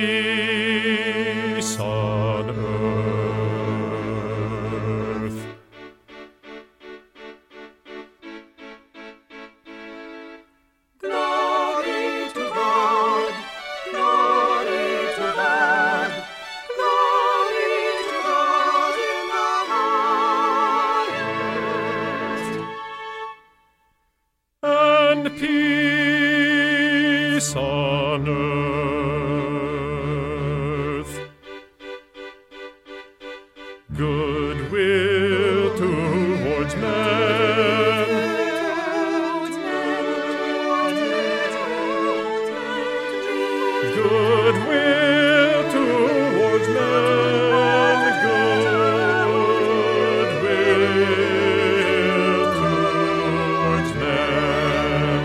peace on earth. Glory to God, glory to God, glory to God in the highest, and peace on earth. Goodwill towards men. Goodwill towards men. Goodwill towards men.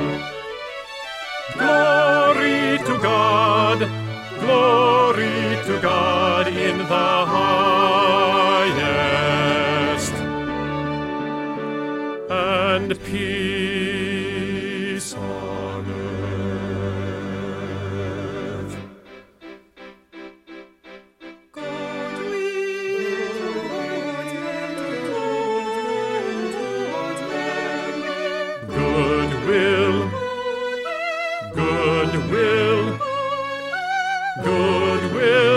Glory to God. Glory to God in the highest, and peace on earth. Goodwill, goodwill, goodwill.